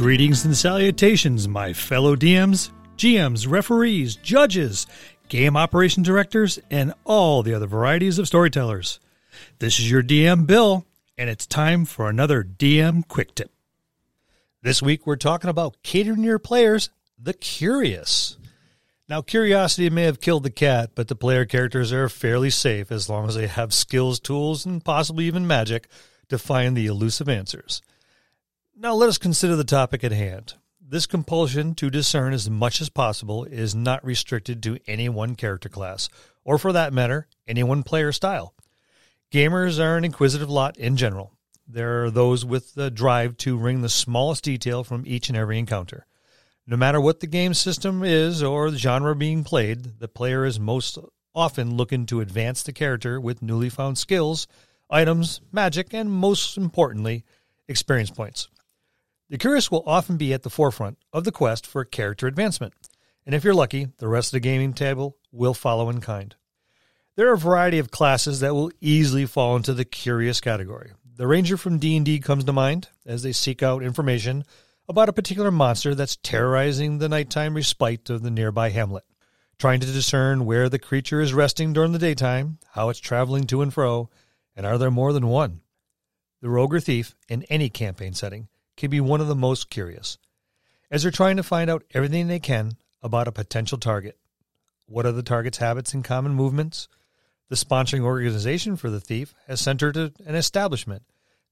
Greetings and salutations, my fellow DMs, GMs, referees, judges, game operation directors, and all the other varieties of storytellers. This is your DM Bill, and it's time for another DM Quick Tip. This week we're talking about catering to your players, the curious. Now, curiosity may have killed the cat, but the player characters are fairly safe as long as they have skills, tools, and possibly even magic to find the elusive answers. Now let us consider the topic at hand. This compulsion to discern as much as possible is not restricted to any one character class, or for that matter, any one player style. Gamers are an inquisitive lot in general. There are those with the drive to wring the smallest detail from each and every encounter. No matter what the game system is or the genre being played, the player is most often looking to advance the character with newly found skills, items, magic, and most importantly, experience points. The curious will often be at the forefront of the quest for character advancement, and if you're lucky, the rest of the gaming table will follow in kind. There are a variety of classes that will easily fall into the curious category. The ranger from D&D comes to mind as they seek out information about a particular monster that's terrorizing the nighttime respite of the nearby hamlet, trying to discern where the creature is resting during the daytime, how it's traveling to and fro, and are there more than one. The rogue or thief, in any campaign setting, can be one of the most curious, as they're trying to find out everything they can about a potential target. What are the target's habits and common movements? The sponsoring organization for the thief has sent her to an establishment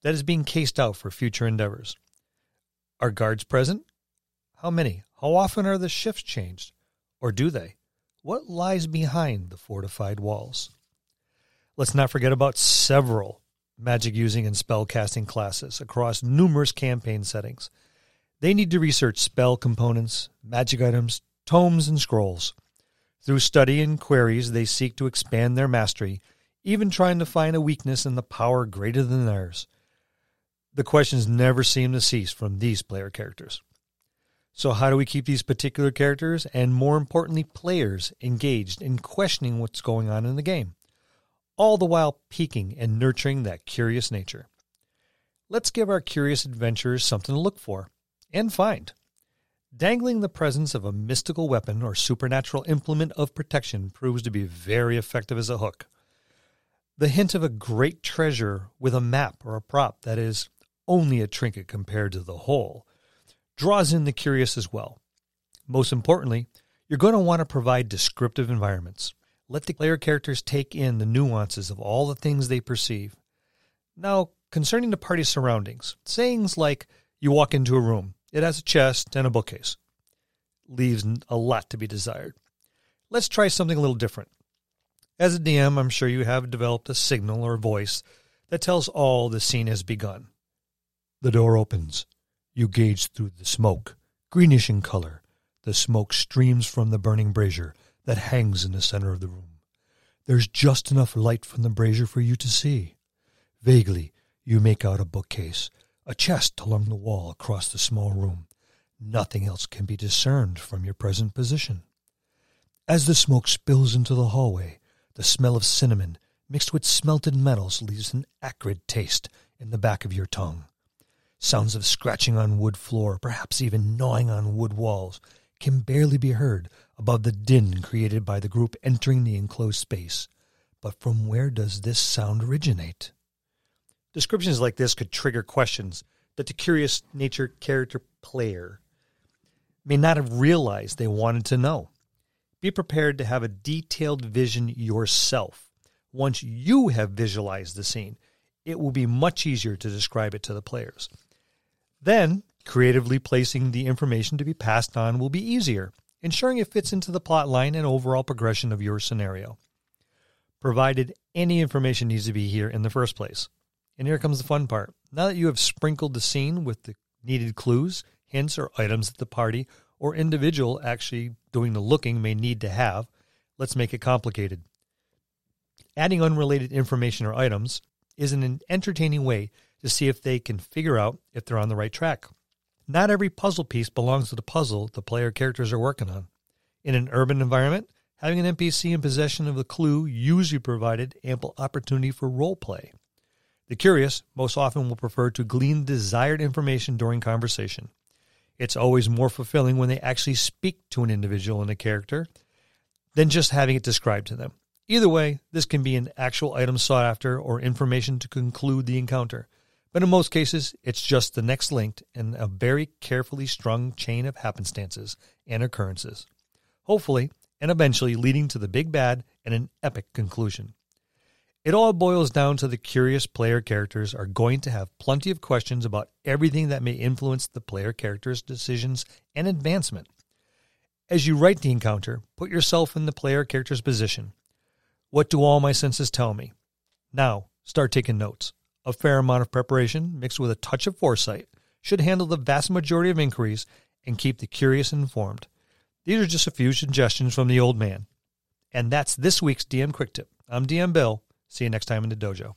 that is being cased out for future endeavors. Are guards present? How many? How often are the shifts changed? Or do they? What lies behind the fortified walls? Let's not forget about several magic-using and spell-casting classes across numerous campaign settings. They need to research spell components, magic items, tomes, and scrolls. Through study and queries, they seek to expand their mastery, even trying to find a weakness in the power greater than theirs. The questions never seem to cease from these player characters. So how do we keep these particular characters, and more importantly, players, engaged in questioning what's going on in the game, all the while piquing and nurturing that curious nature? Let's give our curious adventurers something to look for and find. Dangling the presence of a mystical weapon or supernatural implement of protection proves to be very effective as a hook. The hint of a great treasure with a map or a prop that is only a trinket compared to the whole draws in the curious as well. Most importantly, you're going to want to provide descriptive environments. Let the player characters take in the nuances of all the things they perceive. Now, concerning the party's surroundings, sayings like, you walk into a room, it has a chest and a bookcase, leaves a lot to be desired. Let's try something a little different. As a DM, I'm sure you have developed a signal or voice that tells all the scene has begun. The door opens. You gaze through the smoke, greenish in color. The smoke streams from the burning brazier that hangs in the center of the room. There's just enough light from the brazier for you to see. Vaguely, you make out a bookcase, a chest along the wall across the small room. Nothing else can be discerned from your present position. As the smoke spills into the hallway, the smell of cinnamon mixed with smelted metals leaves an acrid taste in the back of your tongue. Sounds of scratching on wood floor, perhaps even gnawing on wood walls, can barely be heard above the din created by the group entering the enclosed space. But from where does this sound originate? Descriptions like this could trigger questions that the curious nature character player may not have realized they wanted to know. Be prepared to have a detailed vision yourself. Once you have visualized the scene, it will be much easier to describe it to the players. Then, creatively placing the information to be passed on will be easier, ensuring it fits into the plot line and overall progression of your scenario, provided any information needs to be here in the first place. And here comes the fun part. Now that you have sprinkled the scene with the needed clues, hints, or items that the party or individual actually doing the looking may need to have, let's make it complicated. Adding unrelated information or items is an entertaining way to see if they can figure out if they're on the right track. Not every puzzle piece belongs to the puzzle the player characters are working on. In an urban environment, having an NPC in possession of the clue usually provided ample opportunity for role play. The curious most often will prefer to glean desired information during conversation. It's always more fulfilling when they actually speak to an individual and a character than just having it described to them. Either way, this can be an actual item sought after or information to conclude the encounter. But in most cases, it's just the next link in a very carefully strung chain of happenstances and occurrences, hopefully and eventually leading to the big bad and an epic conclusion. It all boils down to the curious player characters are going to have plenty of questions about everything that may influence the player character's decisions and advancement. As you write the encounter, put yourself in the player character's position. What do all my senses tell me? Now, start taking notes. A fair amount of preparation, mixed with a touch of foresight, should handle the vast majority of inquiries and keep the curious informed. These are just a few suggestions from the old man. And that's this week's DM Quick Tip. I'm DM Bill. See you next time in the dojo.